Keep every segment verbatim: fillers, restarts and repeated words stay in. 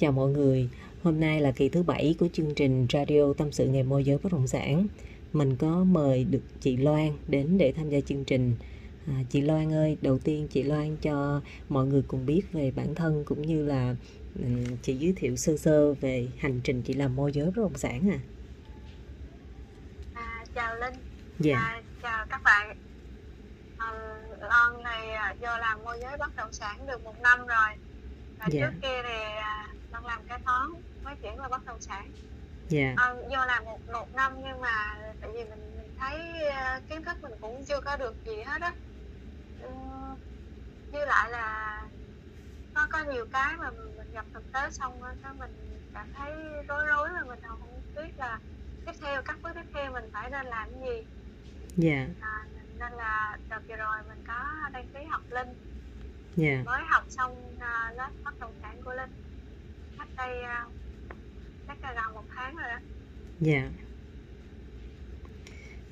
Chào mọi người, hôm nay là kỳ thứ bảy của chương trình Radio Tâm sự nghề môi giới bất động sản. Mình có mời được chị Loan đến để tham gia chương trình. À, chị Loan ơi, đầu tiên chị Loan cho mọi người cùng biết về bản thân cũng như là um, chị giới thiệu sơ sơ về hành trình chị làm môi giới bất động sản. À, à chào Linh. Dạ. À, chào các bạn. À, Loan này do làm môi giới bất động sản được một năm rồi. À, dạ. Trước kia thì Loan làm cái toán mới chuyển vào bất động sản. Dạ. À, do làm một, một năm nhưng mà tại vì mình thấy kiến thức mình cũng chưa có được gì hết á, với lại là nó có nhiều cái mà mình gặp thực tế xong đó, mình cảm thấy rối rối mà mình không biết là tiếp theo các bước tiếp theo mình phải nên làm cái gì. Dạ. À, nên là đợt vừa rồi mình có đăng ký học Linh. Dạ. Mới học xong uh, lớp bất động sản của Linh cách đây uh, chắc là gần một tháng rồi đó. Dạ.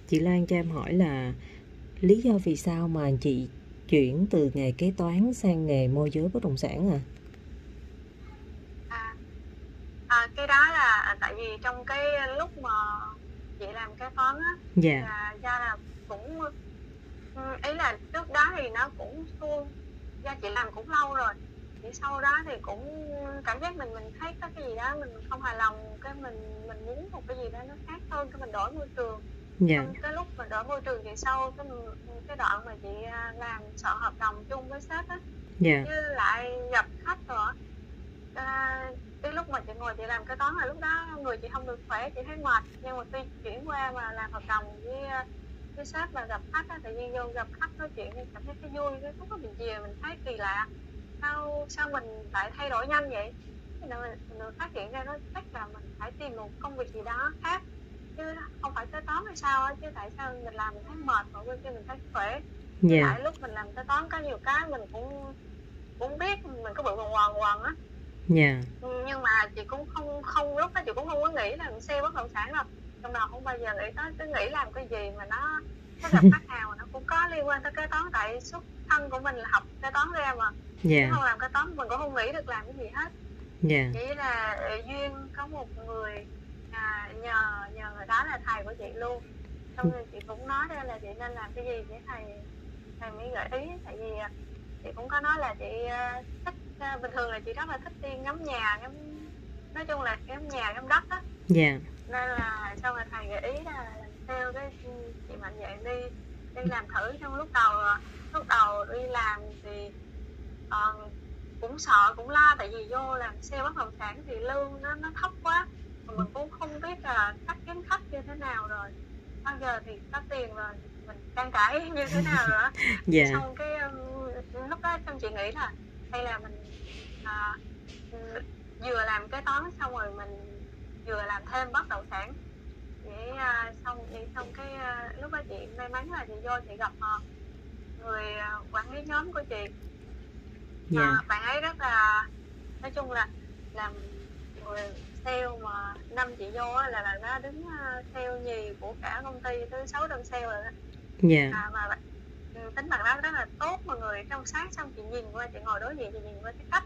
Chị Loan cho em hỏi là lý do vì sao mà chị chuyển từ nghề kế toán sang nghề môi giới bất động sản à? À, à cái đó là tại vì trong cái lúc mà chị làm kế toán á, yeah. là do là cũng ý là trước đó thì nó cũng suông, do chị làm cũng lâu rồi, thì sau đó thì cũng cảm giác mình mình thấy có cái gì đó mình không hài lòng, cái mình mình muốn một cái gì đó nó khác hơn, cái mình đổi môi trường. Yeah. Cái lúc mình đổi môi trường thì sau cái, cái đoạn mà chị làm soạn hợp đồng chung với sếp á, yeah. chứ lại gặp khách rồi à, cái lúc mà chị ngồi chị làm cái toán là lúc đó người chị không được khỏe, chị thấy mệt, nhưng mà tuy chuyển qua mà làm hợp đồng với với sếp mà gặp khách á, tự nhiên vô gặp khách nói chuyện thì cảm thấy cái vui, cái lúc đó mình về mình thấy kỳ lạ, sao sao mình lại thay đổi nhanh vậy, nên mình, mình phát hiện ra nó chắc là mình phải tìm một công việc gì đó khác chứ không phải tới toán hay sao á, chứ tại sao mình làm mình thấy mệt mà bên kia mình thấy khỏe. Dạ. Tại lúc mình làm tới toán có nhiều cái mình cũng cũng biết, mình có bị quằn quằn á. Dạ. Nhưng mà chị cũng không không lúc đó chị cũng không có nghĩ là mình sale bất động sản đâu, trong đầu không bao giờ nghĩ tới, cứ nghĩ làm cái gì mà nó nó gặp khách hàng nó cũng có liên quan tới kế toán, tại xuất thân của mình là học kế toán ra mà. Dạ. Không làm kế toán mình cũng không nghĩ được làm cái gì hết. Dạ. Chỉ là duyên có một người à, nhờ nhờ người đó là thầy của chị luôn, xong rồi chị cũng nói ra là chị nên làm cái gì để thầy thầy mới gợi ý, tại vì chị cũng có nói là chị uh, thích uh, bình thường là chị rất là thích đi ngắm nhà, ngắm nói chung là ngắm nhà ngắm đất á. Yeah. Nên là xong rồi thầy gợi ý là theo cái chị mạnh dạn đi đi làm thử. Trong lúc đầu lúc đầu đi làm thì uh, cũng sợ cũng lo, tại vì vô làm sale bất động sản thì lương nó nó thấp quá, mình cũng không biết là cách kiếm khách như thế nào rồi, bao giờ thì có tiền rồi mình trang trải như thế nào rồi. Dạ. Xong cái um, lúc đó xong chị nghĩ là hay là mình à, vừa làm kế toán xong rồi mình vừa làm thêm bất động sản vậy. À, xong vậy xong cái à, lúc đó chị may mắn là chị vô chị gặp à, người à, quản lý nhóm của chị. Dạ. À, bạn ấy rất là nói chung là làm người sale mà năm chị vô á là bạn đó đứng sale nhì của cả công ty tới sáu đơn sale rồi đó. Yeah. À, mà bạn, tính bạn đó rất là tốt, mọi người trong sáng, xong chị nhìn qua, chị ngồi đối diện chị nhìn qua cái cách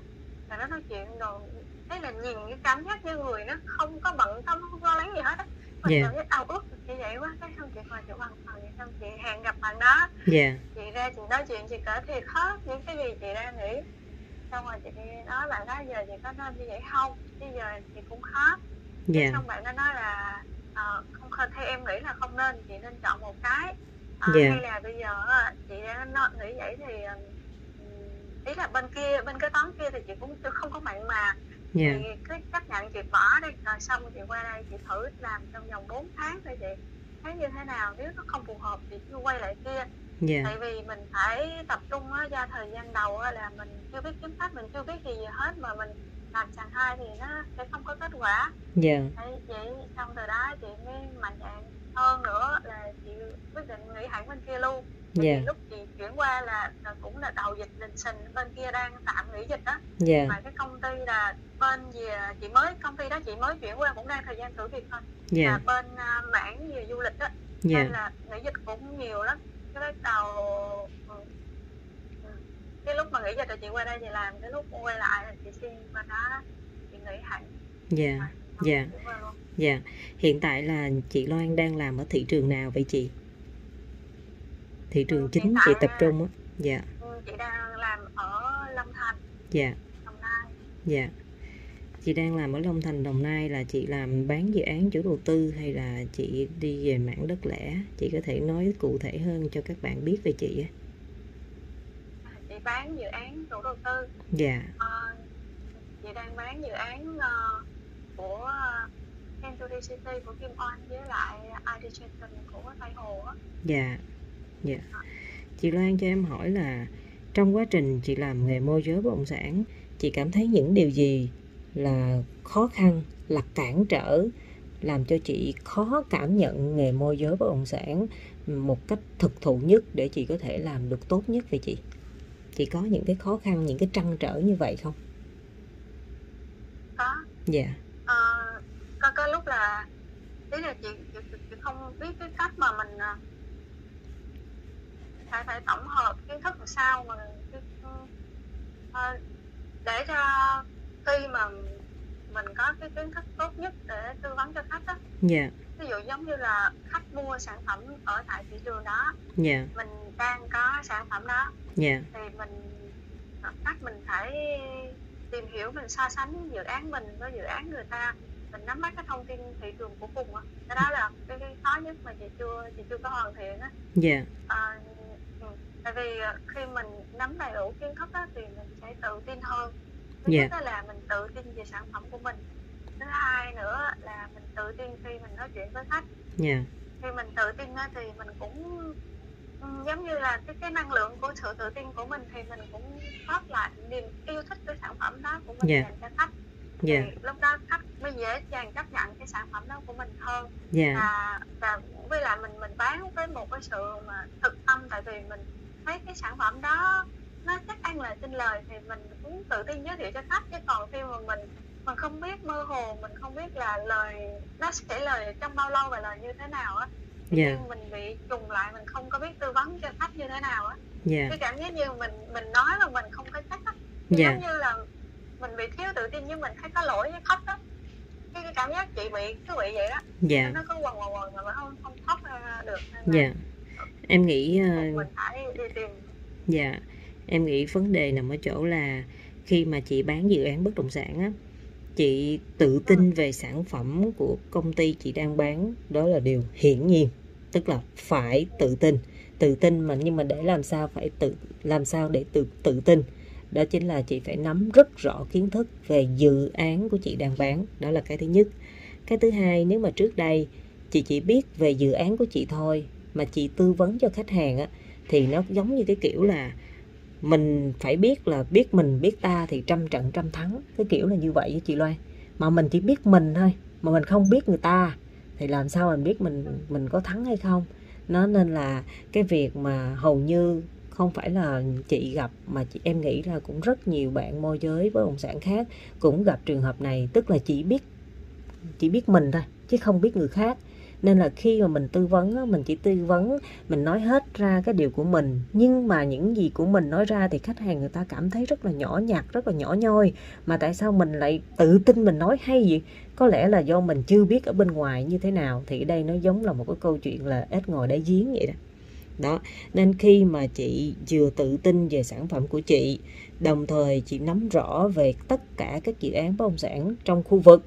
là nó nói chuyện rồi thấy là nhìn cái cảm giác như người nó không có bận tâm, không lo lắng gì hết á. Mình cảm thấy ao ước như vậy quá, cái xong chị ngồi chị bằng phần vậy, xong chị hẹn gặp bạn đó. Yeah. Chị ra chị nói chuyện, chị kể thiệt hết những cái gì chị đang nghĩ. Xong rồi chị nói bạn đó giờ chị có nên như vậy không, chứ giờ chị cũng khó. Yeah. Xong bạn đó nói là uh, không, theo em nghĩ là không nên, chị nên chọn một cái. Uh, yeah. Hay là bây giờ chị đã nghĩ vậy thì uh, ý là bên kia, bên cái toán kia thì chị cũng không có mạnh mà. Yeah. Thì cứ chấp nhận chị bỏ đi, rồi xong chị qua đây chị thử làm trong vòng bốn tháng thôi, chị thấy như thế nào, nếu nó không phù hợp thì chị quay lại kia. Yeah. Tại vì mình phải tập trung á, do thời gian đầu á, là mình chưa biết kiếm khách, mình chưa biết gì, gì hết mà mình làm sàn hai thì nó sẽ không có kết quả. Yeah. Đấy, chị xong từ đó chị mới mạnh dạn hơn nữa là chị quyết định nghỉ hẳn bên kia luôn. Yeah. Thì lúc chị chuyển qua là, là cũng là đầu dịch đình sình, bên kia đang tạm nghỉ dịch đó. Yeah. Mà cái công ty là bên gì chị mới, công ty đó chị mới chuyển qua cũng đang thời gian thử việc thôi. Yeah. Là bên uh, mảng về du lịch đó. Yeah. Nên là nghỉ dịch cũng nhiều lắm. Cái đầu cái lúc mà nghỉ dịch rồi chị qua đây chị làm, cái lúc quay lại thì chị xin và đó chị nghỉ Dạ, dạ, dạ. Hiện tại là chị Loan đang làm ở thị trường nào vậy chị? Thị trường chị chính chị tập trung á. Dạ. Chị đang làm ở Long Thành. Dạ. Đồng Nai. Dạ. Chị đang làm ở Long Thành, Đồng Nai là chị làm bán dự án chủ đầu tư hay là chị đi về mảng đất lẻ? Chị có thể nói cụ thể hơn cho các bạn biết về chị á. Chị bán dự án chủ đầu tư. Dạ. À, chị đang bán dự án uh, của Century City của Kim Côn với lại Ad Center của Tây Hồ á. Dạ. Dạ. Chị Loan cho em hỏi là trong quá trình chị làm nghề môi giới bất động sản, chị cảm thấy những điều gì là khó khăn, là cản trở làm cho chị khó cảm nhận nghề môi giới bất động sản một cách thực thụ nhất để chị có thể làm được tốt nhất vậy chị? Chị có những cái khó khăn, những cái trăn trở như vậy không? Có. Dạ. Ờ, có, có lúc là thế là chị, chị, chị không biết cái cách mà mình phải phải tổng hợp kiến thức làm sao mà uh, để cho khi mà mình có cái kiến thức tốt nhất để tư vấn cho khách đó. Yeah. Ví dụ giống như là khách mua sản phẩm ở tại thị trường đó. Yeah. Mình đang có sản phẩm đó. Yeah. Thì mình khách mình phải tìm hiểu, mình so sánh dự án mình với dự án người ta, mình nắm bắt cái thông tin thị trường của cùng á, cái đó là cái, cái khó nhất mà chị chưa chị chưa có hoàn thiện á. Dạ. À, tại vì khi mình nắm đầy đủ kiến thức á thì mình sẽ tự tin hơn. Thứ nhất là mình tự tin về sản phẩm của mình. Thứ hai nữa là mình tự tin khi mình nói chuyện với khách. Dạ. Khi mình tự tin á thì mình cũng giống như là cái cái năng lượng của sự tự tin của mình thì mình cũng phát lại niềm yêu thích cái sản phẩm đó của mình dành cho khách. Yeah. Thì lúc đó khách mới dễ dàng chấp nhận cái sản phẩm đó của mình hơn. Yeah. à, và với lại mình mình bán với một cái sự mà thực tâm, tại vì mình thấy cái sản phẩm đó nó chắc ăn lời tin lời thì mình cũng tự tin giới thiệu cho khách, chứ còn khi mà mình mình không biết, mơ hồ mình không biết là lời nó sẽ lời trong bao lâu và lời như thế nào á. Yeah. Nhưng mình bị trùng lại, mình không có biết tư vấn cho khách như thế nào á. Yeah. Cái cảm giác như mình mình nói mà mình không có chắc á. Yeah. Giống như là mình bị thiếu tự tin với mình, thấy có lỗi với khách đó. Cái cảm giác chị bị cứ bị vậy đó. Dạ. Nó cứ quần quần quần mà không không thoát được. Dạ. Em nghĩ mình phải đi tìm. Dạ. Em nghĩ vấn đề nằm ở chỗ là khi mà chị bán dự án bất động sản á, chị tự tin ừ. về sản phẩm của công ty chị đang bán, đó là điều hiển nhiên, tức là phải tự tin, tự tin mà nhưng mà để làm sao phải tự làm sao để tự tự tin. Đó chính là chị phải nắm rất rõ kiến thức về dự án của chị đang bán. Đó là cái thứ nhất. Cái thứ hai, nếu mà trước đây chị chỉ biết về dự án của chị thôi mà chị tư vấn cho khách hàng á, thì nó giống như cái kiểu là mình phải biết là biết mình biết ta thì trăm trận trăm thắng. Cái kiểu là như vậy với chị Loan. Mà mình chỉ biết mình thôi, mà mình không biết người ta thì làm sao mình biết mình mình có thắng hay không. Nó nên là cái việc mà hầu như không phải là chị gặp mà chị, em nghĩ là cũng rất nhiều bạn môi giới bất động sản khác cũng gặp trường hợp này, tức là chỉ biết chỉ biết mình thôi chứ không biết người khác. Nên là khi mà mình tư vấn, mình chỉ tư vấn, mình nói hết ra cái điều của mình, nhưng mà những gì của mình nói ra thì khách hàng người ta cảm thấy rất là nhỏ nhặt, rất là nhỏ nhoi. Mà tại sao mình lại tự tin mình nói hay vậy? Có lẽ là do mình chưa biết ở bên ngoài như thế nào. Thì ở đây nó giống là một cái câu chuyện là ếch ngồi đáy giếng vậy đó. Đó, nên khi mà chị vừa tự tin về sản phẩm của chị, đồng thời chị nắm rõ về tất cả các dự án bất động sản trong khu vực.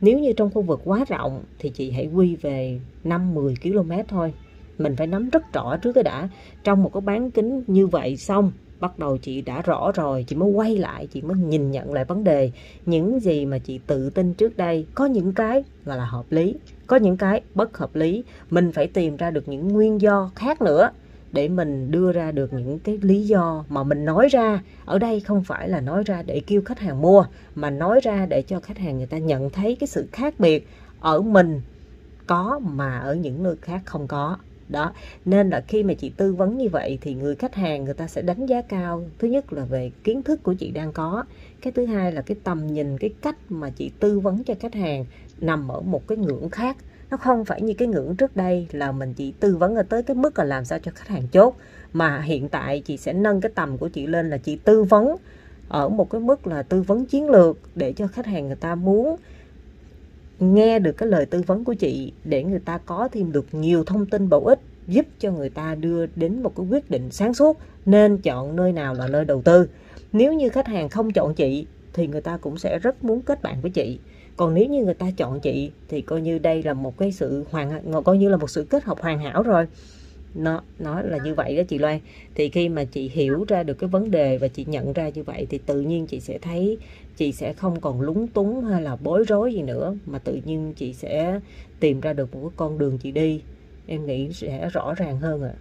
Nếu như trong khu vực quá rộng thì chị hãy quy về năm mười ki lô mét thôi. Mình phải nắm rất rõ trước cái đã. Trong một cái bán kính như vậy xong, bắt đầu chị đã rõ rồi, chị mới quay lại, chị mới nhìn nhận lại vấn đề. Những gì mà chị tự tin trước đây, có những cái gọi là hợp lý, có những cái bất hợp lý. Mình phải tìm ra được những nguyên do khác nữa để mình đưa ra được những cái lý do mà mình nói ra. Ở đây không phải là nói ra để kêu khách hàng mua, mà nói ra để cho khách hàng người ta nhận thấy cái sự khác biệt ở mình có mà ở những nơi khác không có. Đó, nên là khi mà chị tư vấn như vậy thì người khách hàng người ta sẽ đánh giá cao. Thứ nhất là về kiến thức của chị đang có. Cái thứ hai là cái tầm nhìn, cái cách mà chị tư vấn cho khách hàng nằm ở một cái ngưỡng khác. Nó không phải như cái ngưỡng trước đây là mình chỉ tư vấn ở tới cái mức là làm sao cho khách hàng chốt. Mà hiện tại chị sẽ nâng cái tầm của chị lên là chị tư vấn ở một cái mức là tư vấn chiến lược để cho khách hàng người ta muốn nghe được cái lời tư vấn của chị để người ta có thêm được nhiều thông tin bổ ích giúp cho người ta đưa đến một cái quyết định sáng suốt nên chọn nơi nào là nơi đầu tư. Nếu như khách hàng không chọn chị thì người ta cũng sẽ rất muốn kết bạn với chị. Còn nếu như người ta chọn chị thì coi như đây là một cái sự hoàn, coi như là một sự kết hợp hoàn hảo rồi. Nó, nó là như vậy đó chị Loan. Thì khi mà chị hiểu ra được cái vấn đề và chị nhận ra như vậy thì tự nhiên chị sẽ thấy chị sẽ không còn lúng túng hay là bối rối gì nữa, mà tự nhiên chị sẽ tìm ra được một cái con đường chị đi. Em nghĩ sẽ rõ ràng hơn ạ.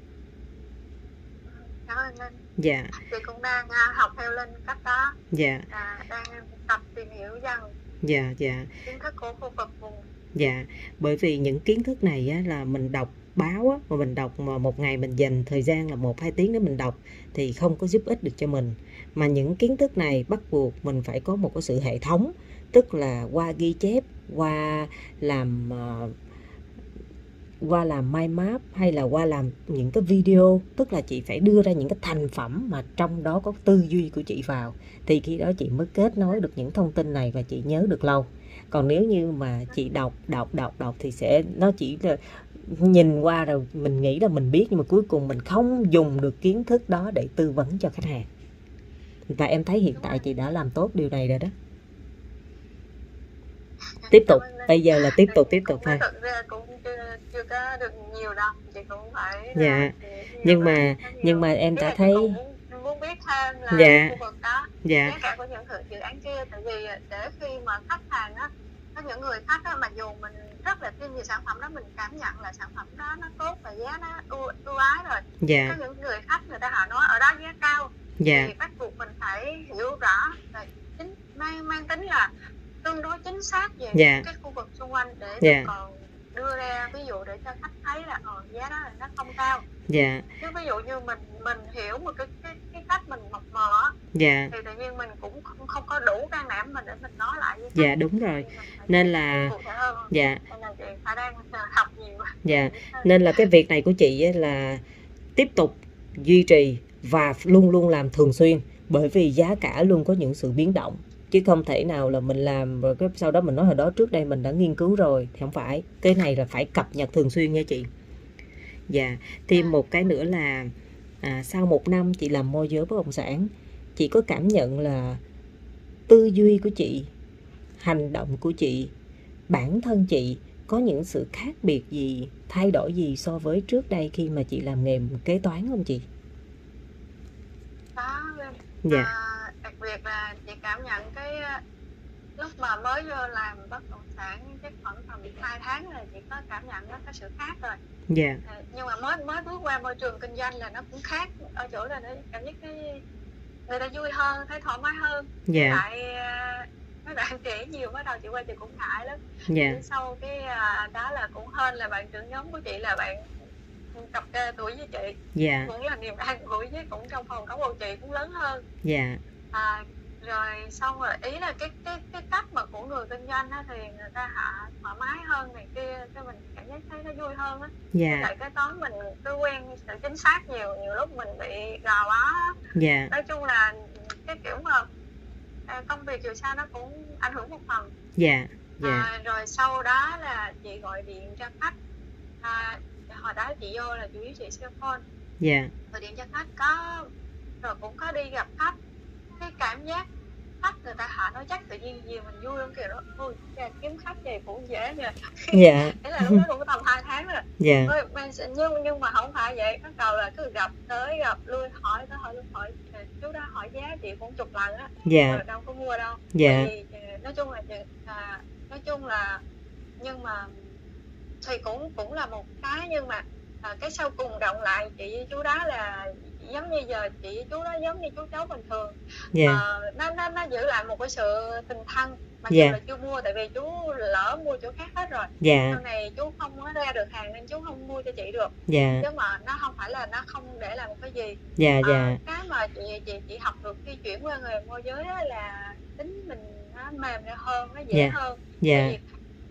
Cảm ơn Linh. Dạ. Chị cũng đang học theo Linh cách đó. Dạ. À, đang tập tìm hiểu dần. Dạ, dạ. Kiến thức của khu vực vùng. Dạ, bởi vì những kiến thức này á, là mình đọc báo á, mà mình đọc mà một ngày mình dành thời gian là một hai tiếng để mình đọc thì không có giúp ích được cho mình. Mà những kiến thức này bắt buộc mình phải có một cái sự hệ thống, tức là qua ghi chép, qua làm uh, qua làm mind map hay là qua làm những cái video, tức là chị phải đưa ra những cái thành phẩm mà trong đó có tư duy của chị vào, thì khi đó chị mới kết nối được những thông tin này và chị nhớ được lâu. Còn nếu như mà chị đọc đọc đọc đọc thì sẽ nó chỉ là nhìn qua rồi mình nghĩ là mình biết, nhưng mà cuối cùng mình không dùng được kiến thức đó để tư vấn cho khách hàng. Và em thấy hiện tại chị đã làm tốt điều này rồi đó. Tiếp tục, bây giờ là tiếp tục tiếp tục thôi. Chưa có được nhiều đâu, chị cũng phải. Dạ. Nhưng mà nhưng mà em đã thấy muốn biết thêm là dạ. Khu vực đó. Dạ. Cái của những dự án kia, tại vì để khi mà khách hàng á, có những người khách á, mặc dù mình rất là tin về sản phẩm đó, mình cảm nhận là sản phẩm đó nó tốt và giá nó ưu, ưu ái rồi. Dạ. Có những người khách người ta họ nói ở đó giá cao. Dạ. Thì bắt buộc mình phải hiểu rõ là chính mang mang tính là tương đối chính xác về dạ. Cái khu vực xung quanh để dạ. Còn đưa ra ví dụ để cho khách thấy là ờ, giá đó là nó không cao. Dạ. Chứ ví dụ như mình mình hiểu một cái cái, cái cách mình mập mờ dạ. Thì tự nhiên mình cũng không, không có đủ can đảm mình để mình nói lại với khách. Dạ đúng rồi. Nên là dạ. Nên là chị phải đang học nhiều. Dạ. Nên là cái việc này của chị ấy là tiếp tục duy trì và luôn luôn làm thường xuyên, bởi vì giá cả luôn có những sự biến động. Chứ không thể nào là mình làm rồi cái sau đó mình nói hồi đó trước đây mình đã nghiên cứu rồi thì không phải. Cái này là phải cập nhật thường xuyên nha chị. Dạ. Thêm một cái nữa là à, sau một năm chị làm môi giới bất động sản, chị có cảm nhận là tư duy của chị, hành động của chị, bản thân chị có những sự khác biệt gì, thay đổi gì so với trước đây khi mà chị làm nghề kế toán không chị? Dạ. Việc là chị cảm nhận cái lúc mà mới vô làm bất động sản chắc khoảng tầm hai tháng là chị có cảm nhận nó có sự khác rồi. Dạ. Yeah. Nhưng mà mới mới bước qua môi trường kinh doanh là nó cũng khác ở chỗ là nó cảm giác cái người ta vui hơn, thấy thoải mái hơn. Dạ. Yeah. Tại mấy bạn trẻ nhiều bắt đầu chị qua chị cũng ngại lắm. Dạ. Yeah. Sau cái đó là cũng hên là bạn trưởng nhóm của chị là bạn cặp kê tuổi với chị. Dạ. Yeah. Cũng là niềm an ủi với cũng trong phòng có bầu chị cũng lớn hơn. Dạ. Yeah. À, rồi xong rồi ý là cái cái cái cách mà của người kinh doanh á thì người ta hạ thoải mái hơn này kia cho mình cảm giác thấy nó vui hơn á. Dạ. Tại cái toán mình cứ quen sự chính xác nhiều, nhiều lúc mình bị gò bó. Dạ. Nói chung là cái kiểu mà công việc chiều sau nó cũng ảnh hưởng một phần. Dạ. Dạ. À, rồi sau đó là chị gọi điện cho khách. À, hồi đó chị vô là chủ yếu chị cell phone. Dạ. Gọi điện cho khách có rồi cũng có đi gặp khách. Cái cảm giác khách người ta họ nói chắc tự nhiên gì mình vui lắm kìa đó, vui kiếm khách thì cũng dễ nè. Dạ. Thế là lúc đó cũng tầm hai tháng rồi. Dạ. Rồi mình sẽ nhưng nhưng mà không phải vậy, bắt đầu là cứ gặp tới gặp lui hỏi tới hỏi lui hỏi, chú đã hỏi giá chị cũng chục lần á. Dạ. Rồi đâu có mua đâu. Dạ. Thì nói chung là à, nói chung là nhưng mà thì cũng cũng là một cái, nhưng mà à, cái sau cùng động lại chị với chú đó là giống như giờ chị với chú đó giống như chú cháu bình thường. Yeah. à, nó, nó, nó giữ lại một cái sự tình thân mà dù yeah. là chưa mua, tại vì chú lỡ mua chỗ khác hết rồi. Yeah. Sau này chú không có ra được hàng nên chú không mua cho chị được. Yeah. Chứ mà nó không phải là nó không để làm một cái gì. Yeah, yeah. À, cái mà chị, chị, chị học được khi chuyển qua người môi giới là tính mình nó mềm hơn, nó dễ yeah. hơn. Yeah.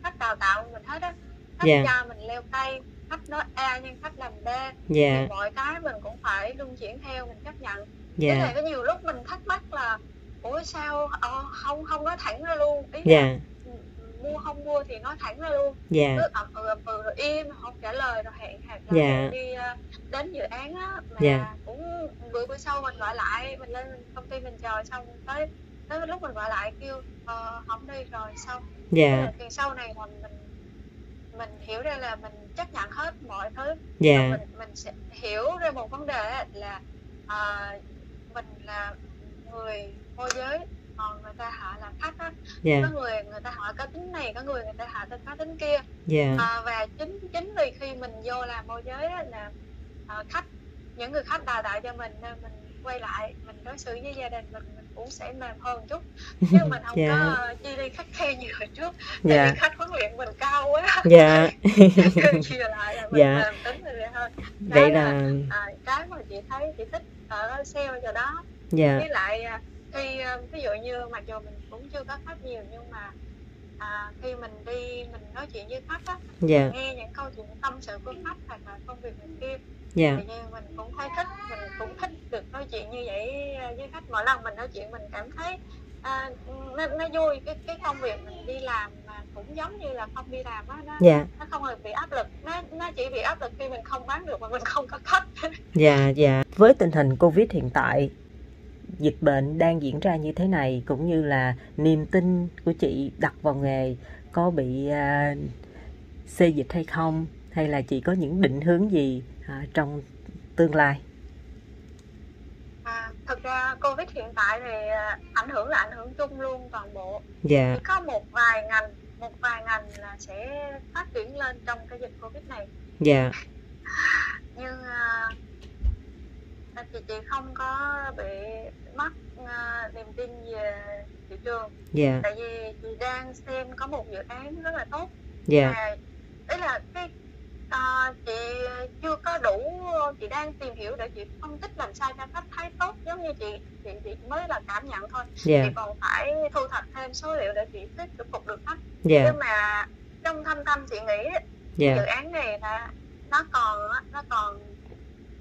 Khách đào tạo mình hết á, khách yeah. cho mình leo cây, khách nói A nhưng khách làm B. Dạ. Thì mọi cái mình cũng phải luân chuyển theo, mình chấp nhận. Dạ. Cái này có nhiều lúc mình thắc mắc là ủa sao không không nói thẳng ra luôn, ý dạ. là mua không mua thì nó thẳng ra luôn. Dạ. Cứ ậm ừ, ậm ừ rồi im, không trả lời rồi hẹn hẹn rồi dạ. đi uh, đến dự án á mà dạ. cũng bữa bữa sau mình gọi lại, mình lên công ty mình chờ, xong tới tới lúc mình gọi lại kêu uh, không đi rồi xong. Dạ. Thì sau này mình mình mình hiểu ra là mình chấp nhận hết mọi thứ. Dạ. Mình mình sẽ hiểu ra một vấn đề là uh, mình là người môi giới, còn người ta họ là khách á. Yeah. Có người người ta họ cá tính này, có người người ta họ cá tính kia. Yeah. À, và chính chính vì khi mình vô làm môi giới á, là à, khách, những người khách đào tạo cho mình, mình quay lại mình đối xử với gia đình mình, mình cũng sẽ mềm hơn chút, chứ mình không yeah. có uh, chi đi khắt khe như hồi trước. Tại yeah. vì khách huấn luyện mình cao quá. Dạ. Cứ chia lại là mình yeah. mềm tính rồi hơn. Đấy, vậy là, là... À, cái mà chị thấy chị thích ở sale giờ đó. Dạ. Với lại khi ví dụ như mặc dù mình cũng chưa có khách nhiều, nhưng mà à, khi mình đi mình nói chuyện với khách á, dạ. nghe những câu chuyện tâm sự của khách hoặc là công việc mình kia, dạ. thì mình cũng thấy thích, mình cũng thích được nói chuyện như vậy với khách. Mỗi lần mình nói chuyện mình cảm thấy à, nó, nó vui, cái cái công việc mình đi làm mà cũng giống như là không đi làm á, nó, dạ. nó không hề bị áp lực, nó nó chỉ bị áp lực khi mình không bán được mà mình không có khách. Dạ dạ. Với tình hình Covid hiện tại, dịch bệnh đang diễn ra như thế này, cũng như là niềm tin của chị đặt vào nghề có bị uh, xê dịch hay không, hay là chị có những định hướng gì uh, trong tương lai? À, thực ra Covid hiện tại thì ảnh hưởng là ảnh hưởng chung luôn toàn bộ. Dạ. Chỉ có một vài ngành, một vài ngành là sẽ phát triển lên trong cái dịch Covid này. Dạ. Nhưng uh, thì chị không có bị mất uh, niềm tin về thị trường. Yeah. Tại vì chị đang xem có một dự án rất là tốt. Yeah. À, ý là cái uh, chị chưa có đủ, chị đang tìm hiểu để chị phân tích làm sao cho khách thấy tốt, giống như chị chị, chị mới là cảm nhận thôi. Yeah. Chị còn phải thu thập thêm số liệu để chị thuyết phục được khách. Yeah. Nhưng mà trong thâm tâm chị nghĩ yeah. dự án này là nó còn nó còn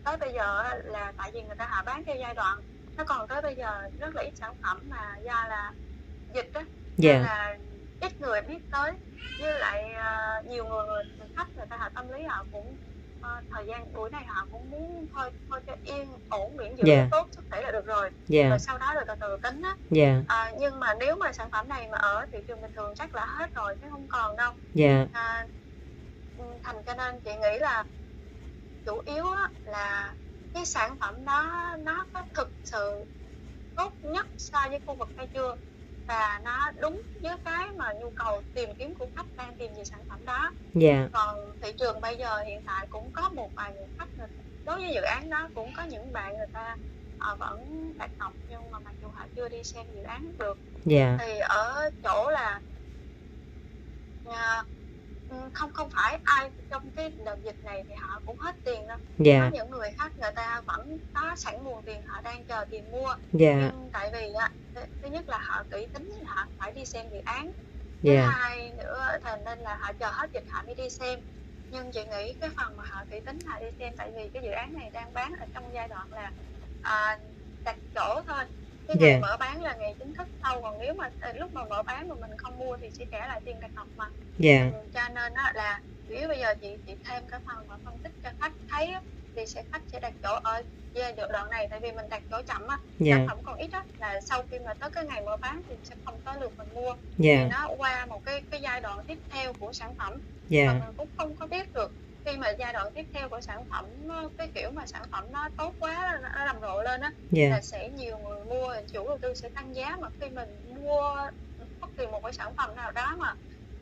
tới bây giờ là tại vì người ta hạ bán theo giai đoạn, nó còn tới bây giờ rất là ít sản phẩm mà do là dịch đó, yeah. là ít người biết tới, với lại uh, nhiều người, người khách người ta hạ tâm lý họ cũng uh, thời gian buổi này họ cũng muốn thôi thôi cho yên ổn, miễn dưỡng yeah. tốt sức khỏe là được rồi, yeah. rồi sau đó rồi từ từ tính á. Yeah. Uh, nhưng mà nếu mà sản phẩm này mà ở thị trường bình thường chắc là hết rồi chứ không còn đâu. Yeah. Uh, thành cho nên chị nghĩ là chủ yếu là cái sản phẩm đó nó có thực sự tốt nhất so với khu vực hay chưa, và nó đúng với cái mà nhu cầu tìm kiếm của khách đang tìm về sản phẩm đó. Yeah. Còn thị trường bây giờ hiện tại cũng có một vài người khách người, đối với dự án đó cũng có những bạn người ta họ vẫn đặt cọc nhưng mà mặc dù họ chưa đi xem dự án được. Yeah. Thì ở chỗ là uh, không không phải ai trong cái đợt dịch này thì họ cũng hết tiền đâu. Yeah. Có những người khác người ta vẫn có sẵn nguồn tiền, họ đang chờ tiền mua. Yeah. Nhưng tại vì đó, thứ nhất là họ kỹ tính, họ phải đi xem dự án. Thứ yeah. hai nữa thành nên là họ chờ hết dịch họ mới đi xem. Nhưng chị nghĩ cái phần mà họ kỹ tính họ đi xem, tại vì cái dự án này đang bán ở trong giai đoạn là à, đặt chỗ thôi. Cái ngày yeah. mở bán là ngày chính thức sau, còn nếu mà lúc mà mở bán mà mình không mua thì sẽ trả lại tiền đặt cọc mà. Yeah. Cho nên đó là nếu bây giờ chị chị thêm cái phần mà phân tích cho khách thấy thì sẽ khách sẽ đặt chỗ ở giai đoạn này, tại vì mình đặt chỗ chậm á, sản phẩm còn ít đó, là sau khi mà tới cái ngày mở bán thì sẽ không tới lượt mình mua. Yeah. Thì nó qua một cái cái giai đoạn tiếp theo của sản phẩm. Yeah. Mà mình cũng không có biết được khi mà giai đoạn tiếp theo của sản phẩm, cái kiểu mà sản phẩm nó tốt quá, nó rầm rộ lên á, yeah. là sẽ nhiều người mua, chủ đầu tư sẽ tăng giá. Mà khi mình mua bất kỳ một cái sản phẩm nào đó mà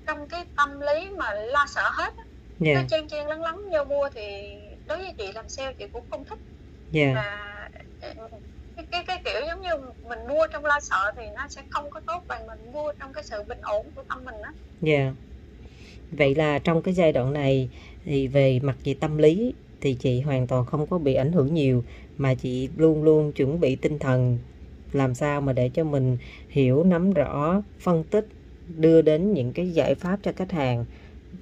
trong cái tâm lý mà lo sợ hết, yeah. nó chen chen lắng lắng vô mua thì đối với chị làm sale chị cũng không thích. Yeah. Và cái, cái, cái kiểu giống như mình mua trong lo sợ thì nó sẽ không có tốt bằng mình mua trong cái sự bình ổn của tâm mình á. Yeah. Vậy là trong cái giai đoạn này thì về mặt về tâm lý thì chị hoàn toàn không có bị ảnh hưởng nhiều, mà chị luôn luôn chuẩn bị tinh thần làm sao mà để cho mình hiểu, nắm rõ, phân tích, đưa đến những cái giải pháp cho khách hàng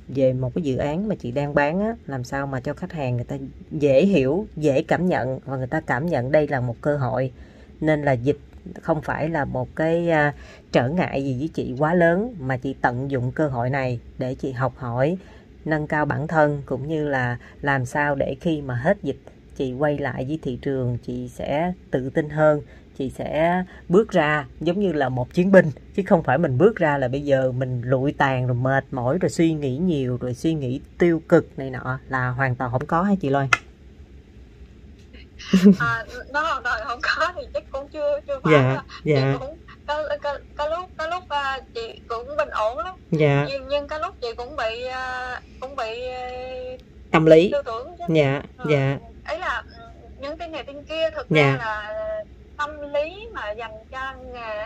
về một cái dự án mà chị đang bán á, làm sao mà cho khách hàng người ta dễ hiểu, dễ cảm nhận và người ta cảm nhận đây là một cơ hội. Nên là dịch không phải là một cái uh, trở ngại gì với chị quá lớn, mà chị tận dụng cơ hội này để chị học hỏi, nâng cao bản thân, cũng như là làm sao để khi mà hết dịch chị quay lại với thị trường, chị sẽ tự tin hơn, chị sẽ bước ra giống như là một chiến binh, chứ không phải mình bước ra là bây giờ mình lụi tàn rồi mệt mỏi rồi suy nghĩ nhiều rồi suy nghĩ tiêu cực này nọ, là hoàn toàn không có hả chị Loan? À, nó hoàn toàn không có thì chắc cũng chưa chưa phải. Dạ, dạ. Cũng, cái, cái, cái lúc cái lúc chị cũng bình ổn lắm. Dạ. Nhưng, nhưng cái lúc chị cũng bị cũng bị tâm lý. Tư tưởng chứ. Dạ, ừ. Dạ. Ấy là những cái này tin kia thực dạ. ra là tâm lý mà dành cho nghề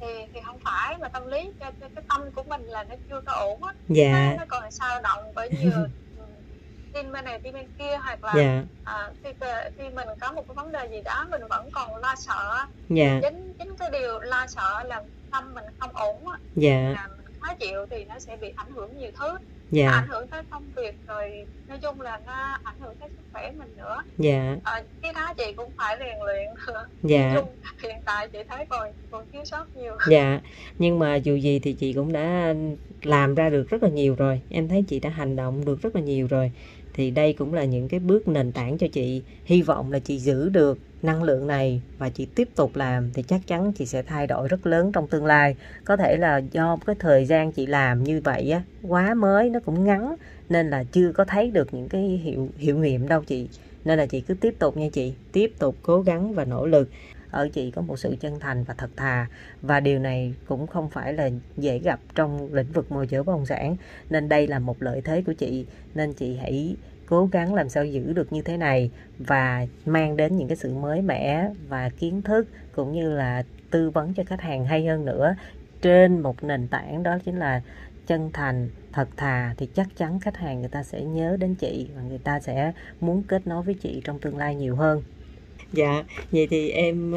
thì thì không phải, mà tâm lý cho, cho cái tâm của mình là nó chưa có ổn á. Dạ. Nó còn sao động bởi nhiều tin bên này tin bên kia, hoặc là dạ. à, khi, khi mình có một cái vấn đề gì đó mình vẫn còn lo sợ. Dạ. Chính chính cái điều lo sợ là tâm mình không ổn á. Dạ. Là mình khó chịu thì nó sẽ bị ảnh hưởng nhiều thứ. Dạ. Ảnh hưởng tới công việc, rồi nói chung là nó ảnh hưởng tới sức khỏe mình nữa. Dạ. À, cái đó chị cũng phải rèn luyện. Dạ. Chung, hiện tại chị thấy còn còn thiếu sót nhiều. Dạ. Nhưng mà dù gì thì chị cũng đã làm ra được rất là nhiều rồi, em thấy chị đã hành động được rất là nhiều rồi, thì đây cũng là những cái bước nền tảng cho chị. Hy vọng là chị giữ được năng lượng này và chị tiếp tục làm thì chắc chắn chị sẽ thay đổi rất lớn trong tương lai. Có thể là do cái thời gian chị làm như vậy á, quá mới, nó cũng ngắn, nên là chưa có thấy được những cái hiệu, hiệu nghiệm đâu chị. Nên là chị cứ tiếp tục nha chị, tiếp tục cố gắng và nỗ lực. Ở chị có một sự chân thành và thật thà, và điều này cũng không phải là dễ gặp trong lĩnh vực môi giới bất động sản, nên đây là một lợi thế của chị. Nên chị hãy cố gắng làm sao giữ được như thế này và mang đến những cái sự mới mẻ và kiến thức, cũng như là tư vấn cho khách hàng hay hơn nữa, trên một nền tảng đó chính là chân thành, thật thà, thì chắc chắn khách hàng người ta sẽ nhớ đến chị và người ta sẽ muốn kết nối với chị trong tương lai nhiều hơn. Dạ, vậy thì em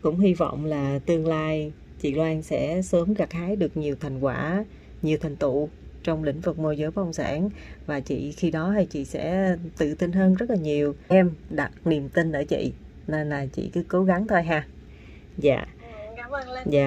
cũng hy vọng là tương lai chị Loan sẽ sớm gặt hái được nhiều thành quả, nhiều thành tựu trong lĩnh vực môi giới bất động sản, và chị khi đó thì chị sẽ tự tin hơn rất là nhiều. Em đặt niềm tin ở chị nên là chị cứ cố gắng thôi ha. Dạ. Cảm ơn Linh. Dạ.